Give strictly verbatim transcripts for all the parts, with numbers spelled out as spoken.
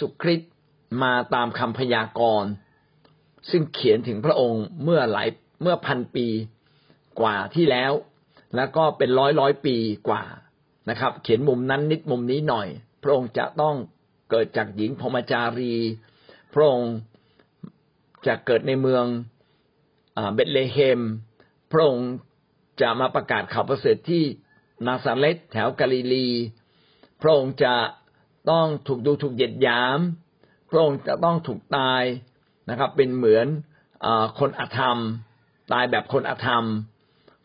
สุคริสต์มาตามคำพยากรณ์ซึ่งเขียนถึงพระองค์เมื่อหลายเมื่อพันปีกว่าที่แล้วแล้วก็เป็นร้อยร้อยปีกว่านะครับเขียนมุมนั้นนิดมุมนี้หน่อยพระองค์จะต้องเกิดจากหญิงพรหมจารีพระองค์จะเกิดในเมืองเบธเลเฮมพระองค์จะมาประกาศข่าวประเสริฐที่นาซาเร็ตแถวกาลิลีพระองค์จะต้องถูกดูถูกเหยียดหยามพระองค์จะต้องถูกตายนะครับเป็นเหมือนคนอธรรมตายแบบคนอธรรม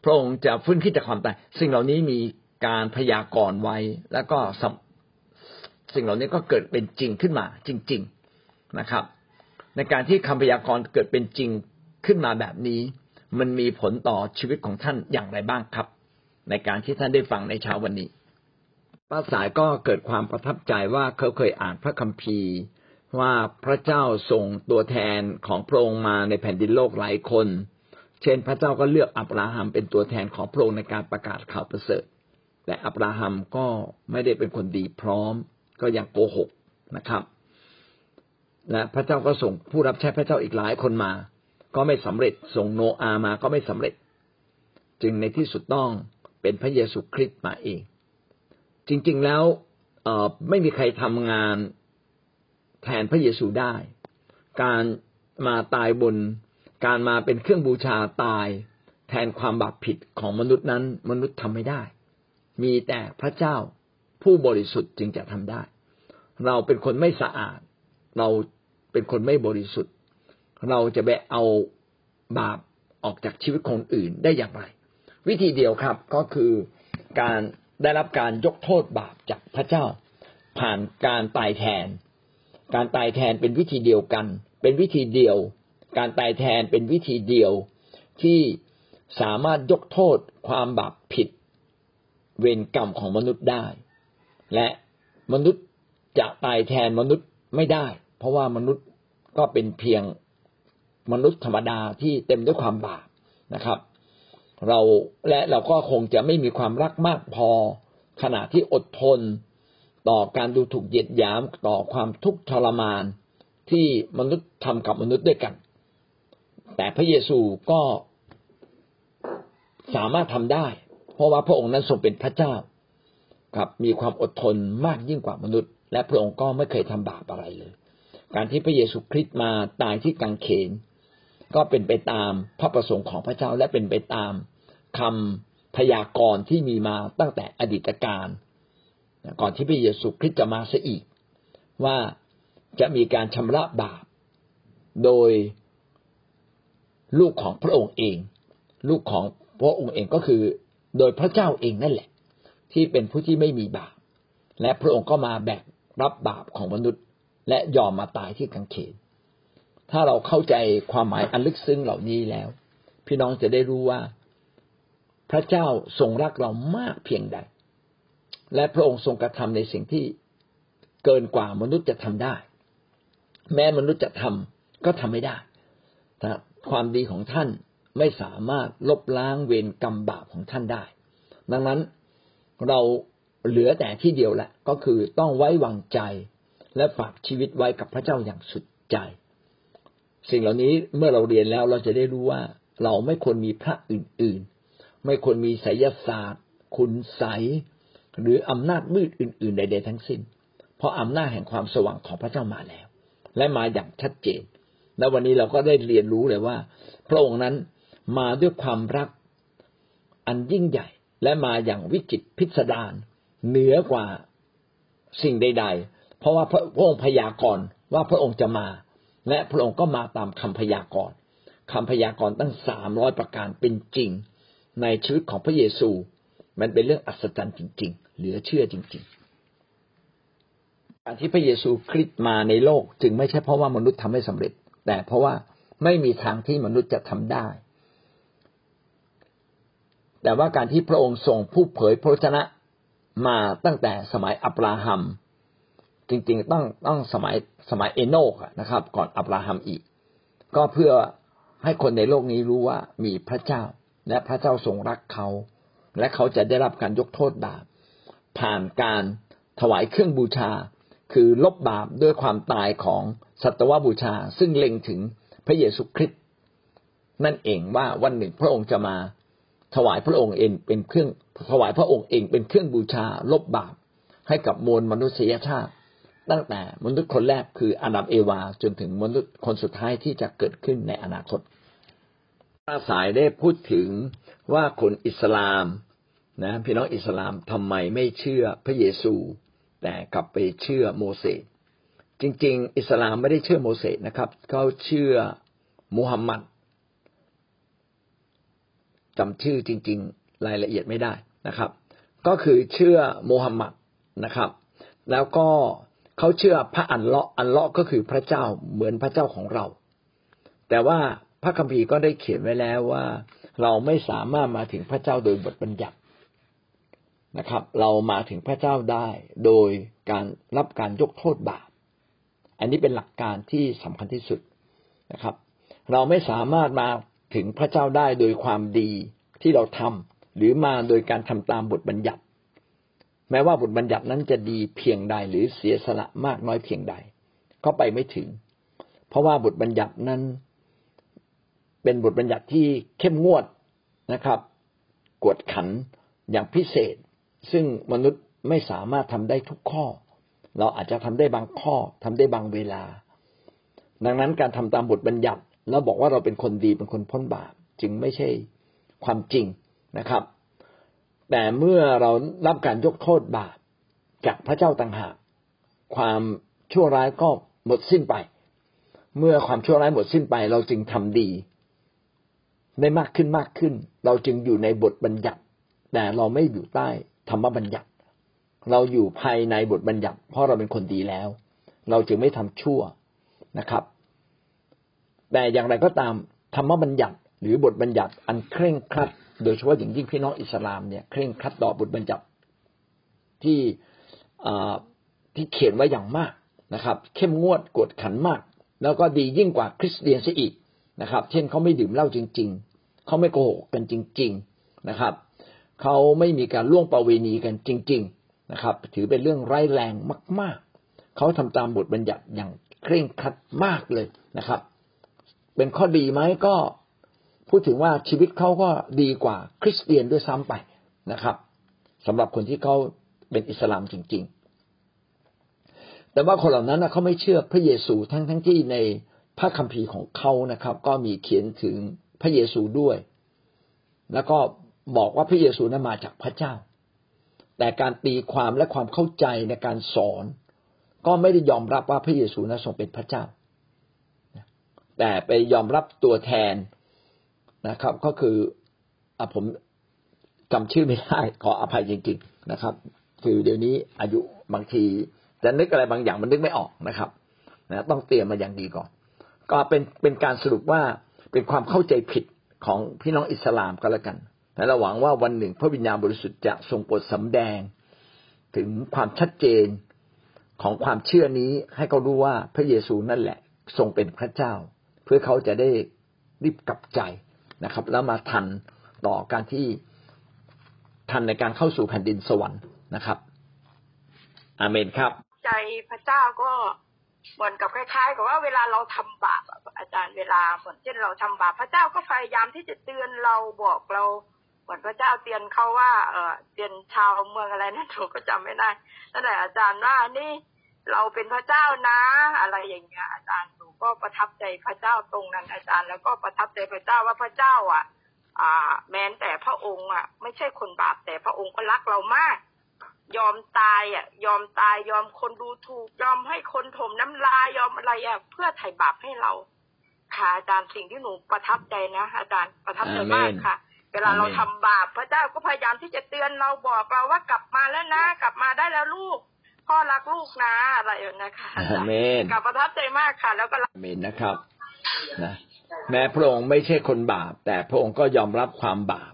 พระองค์จะฟื้นขึ้นจากความตายสิ่งเหล่านี้มีการพยากรณ์ไว้แล้วก็สิ่งเหล่านี้ก็เกิดเป็นจริงขึ้นมาจริงๆนะครับในการที่คำพยากรณ์เกิดเป็นจริงขึ้นมาแบบนี้มันมีผลต่อชีวิตของท่านอย่างไรบ้างครับในการที่ท่านได้ฟังในเช้าวันนี้ป้าสายก็เกิดความประทับใจว่าเขาเคยอ่านพระคัมภีร์ว่าพระเจ้าส่งตัวแทนของพระองค์มาในแผ่นดินโลกหลายคนเช่นพระเจ้าก็เลือกอับราฮัมเป็นตัวแทนของพระองค์ในการประกาศข่าวประเสริฐแต่อับราฮัมก็ไม่ได้เป็นคนดีพร้อมก็ยังโกหกนะครับและพระเจ้าก็ส่งผู้รับใช้พระเจ้าอีกหลายคนมาก็ไม่สำเร็จส่งโนอามาก็ไม่สำเร็จจึงในที่สุดต้องเป็นพระเยซูคริสต์มาเองจริงๆแล้วไม่มีใครทำงานแทนพระเยซูได้การมาตายบนการมาเป็นเครื่องบูชาตายแทนความบาปผิดของมนุษย์นั้นมนุษย์ทำไม่ได้มีแต่พระเจ้าผู้บริสุทธิ์จึงจะทำได้เราเป็นคนไม่สะอาดเราเป็นคนไม่บริสุทธิ์เราจะไปเอาบาปออกจากชีวิตคนอื่นได้อย่างไรวิธีเดียวครับก็คือการได้รับการยกโทษบาปจากพระเจ้าผ่านการตายแทนการตายแทนเป็นวิธีเดียวกันเป็นวิธีเดียวการตายแทนเป็นวิธีเดียวที่สามารถยกโทษความบาปผิดเวรกรรมของมนุษย์ได้และมนุษย์จะตายแทนมนุษย์ไม่ได้เพราะว่ามนุษย์ก็เป็นเพียงมนุษย์ธรรมดาที่เต็มด้วยความบาปนะครับเราและเราก็คงจะไม่มีความรักมากพอขณะที่อดทนต่อการดูถูกเหยียดหยามต่อความทุกข์ทรมานที่มนุษย์ทำกับมนุษย์ด้วยกันแต่พระเยซูก็สามารถทำได้เพราะว่าพระองค์นั้นทรงเป็นพระเจ้าครับมีความอดทนมากยิ่งกว่ามนุษย์และพระองค์ก็ไม่เคยทำบาปอะไรเลยการที่พระเยซูคริสต์มาตายที่กางเขนก็เป็นไปตามพระประสงค์ของพระเจ้าและเป็นไปตามคำพยากรณ์ที่มีมาตั้งแต่อดีตการก่อนที่พระเยซูคริสต์จะมาซะอีกว่าจะมีการชำระบาปโดยลูกของพระองค์เองลูกของพระองค์เองก็คือโดยพระเจ้าเองนั่นแหละที่เป็นผู้ที่ไม่มีบาปและพระองค์ก็มาแบกรับบาปของมนุษย์และยอมมาตายที่กางเขนถ้าเราเข้าใจความหมายอันลึกซึ้งเหล่านี้แล้วพี่น้องจะได้รู้ว่าพระเจ้าทรงรักเรามากเพียงใดและพระองค์ทรงกระทำในสิ่งที่เกินกว่ามนุษย์จะทำได้แม้มนุษย์จะทำก็ทำไม่ได้ความดีของท่านไม่สามารถลบล้างเวรกรรมบาปของท่านได้ดังนั้นเราเหลือแต่ที่เดียวแหละก็คือต้องไว้วางใจและฝากชีวิตไว้กับพระเจ้าอย่างสุดใจสิ่งเหล่านี้เมื่อเราเรียนแล้วเราจะได้รู้ว่าเราไม่ควรมีพระอื่นๆไม่ควรมีไสยศาสตร์คุณไสยหรืออำนาจมืดอื่นๆใดๆทั้งสิ้นเพราะอำนาจแห่งความสว่างของพระเจ้ามาแล้วและมาอย่างชัดเจนและวันนี้เราก็ได้เรียนรู้เลยว่าพระองค์นั้นมาด้วยความรักอันยิ่งใหญ่และมาอย่างวิจิตรพิสดารเหนือกว่าสิ่งใดๆเพราะว่าพระองค์พยากรณ์ว่าพระองค์จะมาและพระองค์ก็มาตามคำพยากรณ์คำพยากรณ์ตั้งสามร้อยประการเป็นจริงในชีวิตของพระเยซูมันเป็นเรื่องอัศจรรย์จริงๆเหลือเชื่อจริงๆการที่พระเยซูคริสต์มาในโลกจึงไม่ใช่เพราะว่ามนุษย์ทำให้สำเร็จแต่เพราะว่าไม่มีทางที่มนุษย์จะทำได้แต่ว่าการที่พระองค์ส่งผู้เผยพระวจนะมาตั้งแต่สมัยอับราฮัมจริงๆต้องต้องสมัยสมัยเอโนกนะครับก่อนอับราฮัมอีกก็เพื่อให้คนในโลกนี้รู้ว่ามีพระเจ้าและพระเจ้าทรงรักเขาและเขาจะได้รับการยกโทษบาปผ่านการถวายเครื่องบูชา คือลบบาปด้วยความตายของสัตวบูชาซึ่งเล็งถึงพระเยซูคริสต์นั่นเองว่าวันหนึ่งพระองค์จะมาถวายพระองค์เองเป็นเครื่องถวายพระองค์เองเป็นเครื่องบูชาลบบาปให้กับมวลมนุษยชาติตั้งแต่มนุษย์คนแรกคืออาดัมเอวาจนถึงมนุษย์คนสุดท้ายที่จะเกิดขึ้นในอนาคตพระสายได้พูดถึงว่าคนอิสลามนะพี่น้องอิสลามทำไมไม่เชื่อพระเยซูแต่กลับไปเชื่อโมเสสจริงๆอิสลามไม่ได้เชื่อโมเสสนะครับเขาเชื่อมูฮัมหมัดจำชื่อจริงๆรายละเอียดไม่ได้นะครับก็คือเชื่อมูฮัมหมัดนะครับแล้วก็เขาเชื่อพระอัลเลาะห์อัลเลาะห์ก็คือพระเจ้าเหมือนพระเจ้าของเราแต่ว่าพระคัมภีร์ก็ได้เขียนไว้แล้วว่าเราไม่สามารถมาถึงพระเจ้าโดยบทบัญญัตินะครับเรามาถึงพระเจ้าได้โดยการรับการยกโทษบาปอันนี้เป็นหลักการที่สำคัญที่สุดนะครับเราไม่สามารถมาถึงพระเจ้าได้โดยความดีที่เราทำหรือมาโดยการทำตามบทบัญญัติแม้ว่าบทบัญญัตินั้นจะดีเพียงใดหรือเสียสละมากน้อยเพียงใดก็ไปไม่ถึงเพราะว่าบทบัญญัตินั้นเป็นบทบัญญัติที่เข้มงวดนะครับกวดขันอย่างพิเศษซึ่งมนุษย์ไม่สามารถทำได้ทุกข้อเราอาจจะทำได้บางข้อทำได้บางเวลาดังนั้นการทำตามบทบัญญัติแล้วบอกว่าเราเป็นคนดีเป็นคนพ้นบาปจึงไม่ใช่ความจริงนะครับแต่เมื่อเรารับการยกโทษบาปจากพระเจ้าต่างหากความชั่วร้ายก็หมดสิ้นไปเมื่อความชั่วร้ายหมดสิ้นไปเราจึงทำดีได้มากขึ้นมากขึ้นเราจึงอยู่ในบทบัญญัติแต่เราไม่อยู่ใต้ธรรมบัญญัติเราอยู่ภายในบทบัญญัติเพราะเราเป็นคนดีแล้วเราจึงไม่ทำชั่วนะครับแต่อย่างไรก็ตามธรรมบัญญัติหรือบทบัญญัติอันเคร่งครัดโดยเฉพาะอย่างยิ่งพี่น้องอิสลามเนี่ยเคร่งครัดต่อบทบัญญัติที่ที่เขียนไว้อย่างมากนะครับเข้มงวดกวดขันมากแล้วก็ดียิ่งกว่าคริสเตียนซะอีกนะครับเช่นเขาไม่ดื่มเหล้าจริงๆเขาไม่โกหกกันจริงๆนะครับเขาไม่มีการล่วงประเวณีกันจริงๆนะครับถือเป็นเรื่องร้ายแรงมากๆเขาทำตามบทบัญญัติอย่างเคร่งครัดมากเลยนะครับเป็นข้อดีไหมก็พูดถึงว่าชีวิตเขาก็ดีกว่าคริสเตียนด้วยซ้ำไปนะครับสำหรับคนที่เขาเป็นอิสลามจริงๆแต่ว่าคนเหล่านั้นเขาไม่เชื่อพระเยซูทั้งทั้งที่ในพระคัมภีร์ของเขานะครับก็มีเขียนถึงพระเยซูด้วยแล้วก็บอกว่าพระเยซูนั้นมาจากพระเจ้าแต่การตีความและความเข้าใจในการสอนก็ไม่ได้ยอมรับว่าพระเยซูนั้นทรงเป็นพระเจ้าแต่ไปยอมรับตัวแทนนะครับก็คือผมจำชื่อไม่ได้ขออภัยจริงๆนะครับคือเดี๋ยวนี้อายุบางทีจะนึกอะไรบางอย่างมันนึกไม่ออกนะครับนะต้องเตรียมมาอย่างดีก่อนก็เป็นเป็นการสรุปว่าเป็นความเข้าใจผิดของพี่น้องอิสลามก็แล้วกันและเราหวังว่าวันหนึ่งพระวิญญาณบริสุทธิ์จะทรงโปรดสำแดงถึงความชัดเจนของความเชื่อนี้ให้เขารู้ว่าพระเยซูนั่นแหละทรงเป็นพระเจ้าเพื่อเขาจะได้รีบกลับใจนะครับแล้วมาทันต่อการที่ทันในการเข้าสู่แผ่นดินสวรรค์นะครับอาเมนครับใจพระเจ้าก็เหมือนกับคล้ายๆกับว่าเวลาเราทำบาปอาจารย์เวลาเหมือนเช่นเราทำบาปพระเจ้าก็พยายามที่จะเตือนเราบอกเราเหมือนพระเจ้าเตือนเขาว่าเออเตือนชาวเมืองอะไรนั่นผมก็จำไม่ได้นั่นแหละอาจารย์ว่านี่เราเป็นพระเจ้านะอะไรอย่างเงี้ยอาจารย์ก็ประทับใจพระเจ้าตรงนั้นอาจารย์แล้วก็ประทับใจพระเจ้าว่าพระเจ้าอ่ะอ่าแม้แต่พระองค์อ่ะไม่ใช่คนบาปแต่พระองค์ก็รักเรามากยอมตายอ่ะยอมตายยอมคนดูถูกยอมให้คนถมน้ำลายยอมอะไรอ่ะเพื่อไถ่บาปให้เราค่ะอาจารย์สิ่งที่หนูประทับใจนะอาจารย์ประทับใจมากค่ะเวลาเราทำบาปพระเจ้าก็พยายามที่จะเตือนเราบอกเราว่ากลับมาแล้วนะกลับมาได้แล้วลูกพ่อรักลูกนะอะไรอย่างนี้ค่ะอาเมนกับประทับใจมากค่ะแล้วก็อาเมนนะครับนะแม้พระองค์ไม่ใช่คนบาปแต่พระองค์ก็ยอมรับความบาป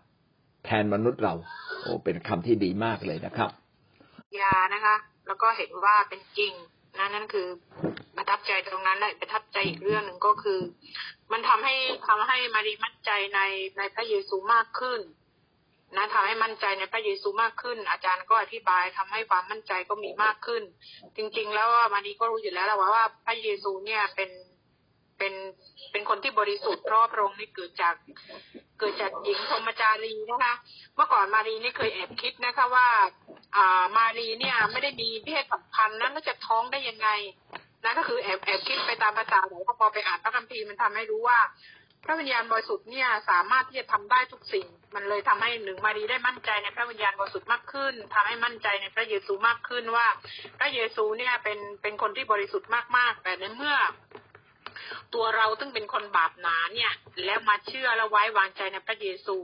แทนมนุษย์เราโอ้เป็นคำที่ดีมากเลยนะครับยานะคะแล้วก็เห็นว่าเป็นจริงนั่นนั่นคือประทับใจตรงนั้นและประทับใจอีกเรื่องหนึ่งก็คือมันทำให้ทำให้มารีมั่นใจในในพระเยซูมากขึ้น นะทำให้มั่นใจในพระเยซูมากขึ้นอาจารย์ก็อธิบายทำให้ความมั่นใจก็มีมากขึ้นจริงๆแล้วมานี้ก็รู้อยู่แล้วว่าพระเยซูเนี่ยเป็นเป็นเป็นคนที่บริสุทธิ์เพราะพระองค์นี่เกิดจากเกิดจากหญิงพรหมจารีนะคะเมื่อก่อนมารีนี่เคยแอบคิดนะคะว่าอ่ามารีเนี่ยไม่ได้มีเพศสัมพันธ์นั้นแล้วจะท้องได้ยังไงนั่นก็คือแอบแอบคิดไปตามภาษาหลวงพ่อพอไปอ่านพระคัมภีร์มันทำให้รู้ว่าพระวิญญาณบริสุทธิ์เนี่ยสามารถที่จะทำได้ทุกสิ่งมันเลยทำให้หนึ่งมารีได้มั่นใจในพระวิญญาณบริสุทธิ์มากขึ้นทำให้มั่นใจในพระเยซูมากขึ้นว่าพระเยซูเนี่ยเป็นเป็นคนที่บริสุทธิ์มากๆแต่ในเมื่อตัวเราซึ่งเป็นคนบาปหนาเนี่ยแล้วมาเชื่อแล้วไว้วางใจในพระเยซู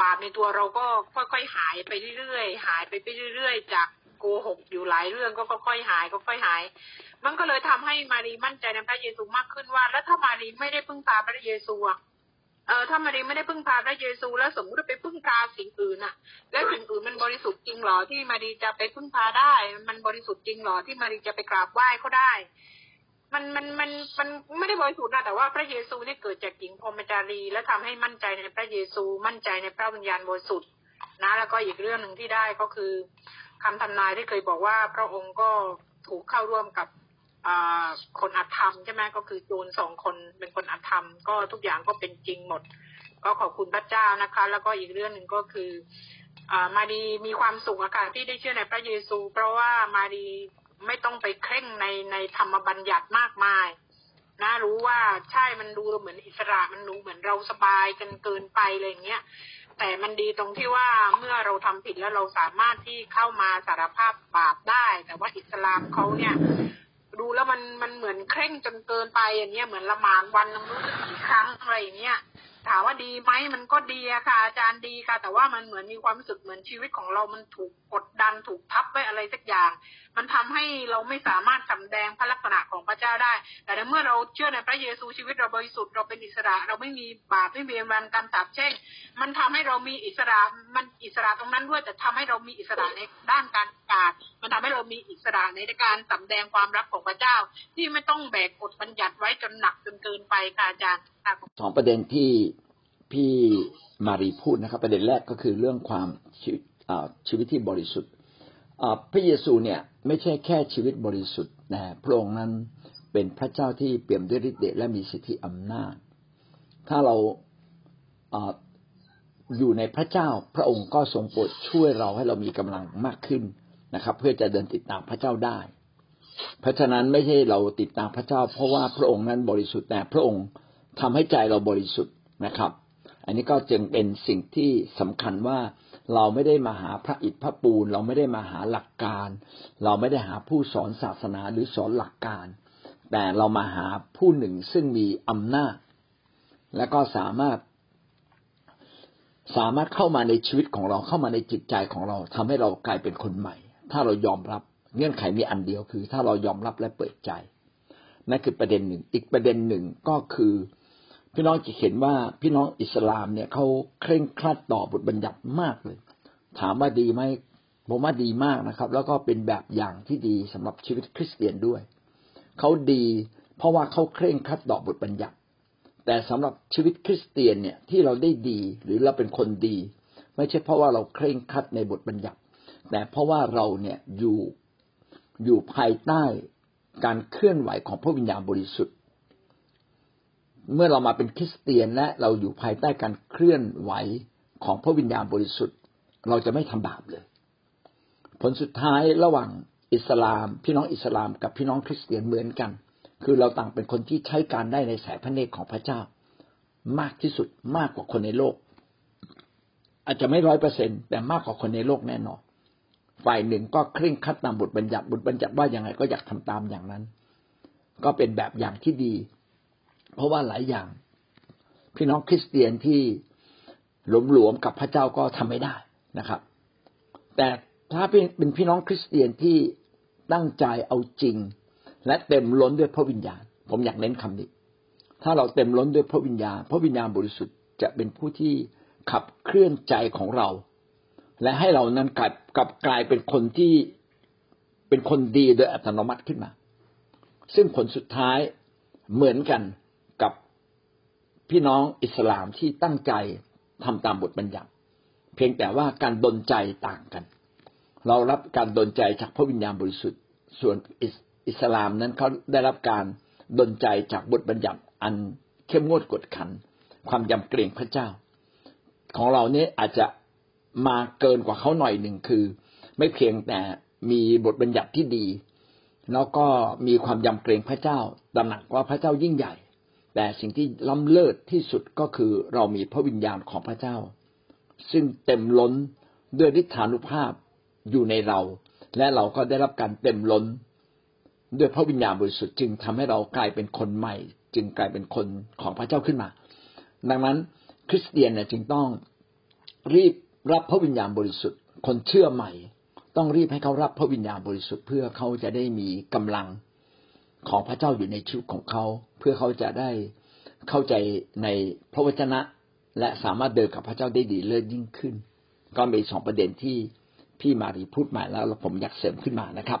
บาปในตัวเราก็ค่อยๆหายไปเรื่อยๆหายไปเรื่อยๆจากโกหกอยู่หลายเรื่องก็ค่อยๆหายก็ค่อยหายมันก็เลยทำให้มารีมั่นใจในพระเยซูมากขึ้นว่าแล้วถ้ามารีไม่ได้พึ่งพาพระเยซูอ่ะเออถ้ามารีไม่ได้พึ่งพาพระเยซูแล้วสมมติไปพึ่งพาสิ่งอื่นน่ะแล้วสิ่งอื่นมันบริสุทธิ์จริงหรอที่มารีจะไปพึ่งพาได้มันบริสุทธิ์จริงหรอที่มารีจะไปกราบไหว้เขาได้มันมันมันมันไม่ได้บริสุทธิ์นะแต่ว่าพระเยซูนี่เกิดจากหญิงพรหมจารีและทำให้มั่นใจในพระเยซูมั่นใจในพระวิญญาณบริสุทธิ์นะแล้วก็อีกเรื่องนึงที่ได้ก็คือคำทำนายที่เคยบอกว่าพระองค์ก็ถูกเข้าร่วมกับคนอธรรมใช่ไหมก็คือโจรสองคนเป็นคนอธรรมก็ทุกอย่างก็เป็นจริงหมดก็ขอบคุณพระเจ้านะคะแล้วก็อีกเรื่องหนึ่งก็คือมารีมีความสุขค่ะที่ได้เชื่อในพระเยซูเพราะว่ามารีไม่ต้องไปเคร่งในในธรรมบัญญัติมากมายนะรู้ว่าใช่มันดูเหมือนอิสระมันดูเหมือนเราสบายกันเกินไปอะไรอย่างเงี้ยแต่มันดีตรงที่ว่าเมื่อเราทำผิดแล้วเราสามารถที่เข้ามาสารภาพบาปได้แต่ว่าอิสลามเขาเนี่ยดูแล้วมันมันเหมือนเคร่งจนเกินไปอย่างเงี้ยเหมือนละหมาดวันนึงรู้สึกกี่ครั้งอะไรอย่างเงี้ยถามว่าดีไหมมันก็ดีค่ะอาจารย์ดีค่ะแต่ว่ามันเหมือนมีความรู้สึกเหมือนชีวิตของเรามันถูกกดดันถูกทับไว้อะไรสักอย่างมันทำให้เราไม่สามารถสำแดงพระลักษณะของพระเจ้าได้แต่เมื่อเราเชื่อในพระเยซูชีวิตเราบริสุทธิ์เราเป็นอิสระเราไม่มีบาปไม่มีเวรกรรมสาปแช่งมันทำให้เรามีอิสระมันอิสระตรงนั้นด้วยแต่ทำให้เรามีอิสระในด้านการการมันทำให้เรามีอิสระในการสำแดงความรักของพระเจ้าที่ไม่ต้องแบกกฎบัญญัติไว้จนหนักจนเกินไปค่ะอาจารย์สองประเด็นที่พี่มารีพูดนะครับประเด็นแรกก็คือเรื่องความชีวิตที่บริสุทธิ์พระเยซูเนี่ยไม่ใช่แค่ชีวิตบริสุทธิ์นะพระองค์นั้นเป็นพระเจ้าที่เปี่ยมด้วยฤทธิ์เดชและมีสิทธิอำนาจถ้าเราอยู่ในพระเจ้าพระองค์ก็ทรงโปรดช่วยเราให้เรามีกำลังมากขึ้นนะครับเพื่อจะเดินติดตามพระเจ้าได้เพราะฉะนั้นไม่ใช่เราติดตามพระเจ้าเพราะว่าพระองค์นั้นบริสุทธิ์แต่พระองค์ทำให้ใจเราบริสุทธิ์นะครับอันนี้ก็จึงเป็นสิ่งที่สำคัญว่าเราไม่ได้มาหาพระอิฐพระปูนเราไม่ได้มาหาหลักการเราไม่ได้หาผู้สอนศาสนาหรือสอนหลักการแต่เรามาหาผู้หนึ่งซึ่งมีอำนาจและก็สามารถสามารถเข้ามาในชีวิตของเราเข้ามาในจิตใจของเราทำให้เรากลายเป็นคนใหม่ถ้าเรายอมรับเงื่อนไขมีอันเดียวคือถ้าเรายอมรับและเปิดใจนั่นคือประเด็นหนึ่งอีกประเด็นหนึ่งก็คือพี่น้องจะเห็นว่าพี่น้องอิสลามเนี่ยเขาเคร่งครัดต่อบทบัญญัติมากเลยถามว่าดีไหมผมว่าดีมากนะครับแล้วก็เป็นแบบอย่างที่ดีสำหรับชีวิตคริสเตียนด้วยเขาดีเพราะว่าเขาเคร่งครัดต่อบทบัญญัติแต่สำหรับชีวิตคริสเตียนเนี่ยที่เราได้ดีหรือเราเป็นคนดีไม่ใช่เพราะว่าเราเคร่งครัดในบทบัญญัติแต่เพราะว่าเราเนี่ยอยู่อยู่ภายใต้การเคลื่อนไหวของพระวิญญาณบริสุทธิ์เมื่อเรามาเป็นคริสเตียนและเราอยู่ภายใต้การเคลื่อนไหวของพระวิญญาณบริสุทธิ์เราจะไม่ทำบาปเลยผลสุดท้ายระหว่างอิสลามพี่น้องอิสลามกับพี่น้องคริสเตียนเหมือนกันคือเราต่างเป็นคนที่ใช้การได้ในสายพระเนตรของพระเจ้ามากที่สุดมากกว่าคนในโลกอาจจะไม่ร้อยเปอร์เซ็นต์แต่มากกว่าคนในโลกแน่นอนฝ่ายหนึ่งก็เคร่งครัดตามบทบัญญัติบทบัญญัติว่าอย่างไรก็อยากทำตามอย่างนั้นก็เป็นแบบอย่างที่ดีเพราะว่าหลายอย่างพี่น้องคริสเตียนที่หลวมๆกับพระเจ้าก็ทำไม่ได้นะครับแต่ถ้าเป็นพี่น้องคริสเตียนที่ตั้งใจเอาจริงและเต็มล้นด้วยพระวิญญาณผมอยากเน้นคำนี้ถ้าเราเต็มล้นด้วยพระวิญญาณพระวิญญาณบริสุทธิ์จะเป็นผู้ที่ขับเคลื่อนใจของเราและให้เรานั้นกลับกลับกลายเป็นคนที่เป็นคนดีโดยอัตโนมัติขึ้นมาซึ่งผลสุดท้ายเหมือนกันกับพี่น้องอิสลามที่ตั้งใจทำตามบทบัญญัติ เพียงแต่ว่าการดลใจต่างกันเรารับการดลใจจากพระวิญญาณบริสุทธิ์ส่วนอิสลามนั้นเขาได้รับการดลใจจากบทบัญญัติอันเข้มงวดกวดขันความยำเกรงพระเจ้าของเราเนี่ยอาจจะมาเกินกว่าเขาหน่อยหนึ่งคือไม่เพียงแต่มีบทบัญญัติที่ดีแล้วก็มีความยำเกรงพระเจ้าตระหนักว่าพระเจ้ายิ่งใหญ่แต่สิ่งที่ล้ำเลิศที่สุดก็คือเรามีพระวิญญาณของพระเจ้าซึ่งเต็มล้นด้วยฤทธานุภาพอยู่ในเราและเราก็ได้รับการเต็มล้นด้วยพระวิญญาณบริสุทธิ์จึงทำให้เรากลายเป็นคนใหม่จึงกลายเป็นคนของพระเจ้าขึ้นมาดังนั้นคริสเตียนเนี่ยจึงต้องรีบรับพระวิญญาณบริสุทธิ์คนเชื่อใหม่ต้องรีบให้เขารับพระวิญญาณบริสุทธิ์เพื่อเขาจะได้มีกำลังของพระเจ้าอยู่ในชีวิตของเขาเพื่อเขาจะได้เข้าใจในพระวจนะและสามารถเดินกับพระเจ้าได้ดีเลิศยิ่งขึ้นก็มีสองประเด็นที่พี่มารีพูดมาแล้วผมอยากเสริมขึ้นมานะครับ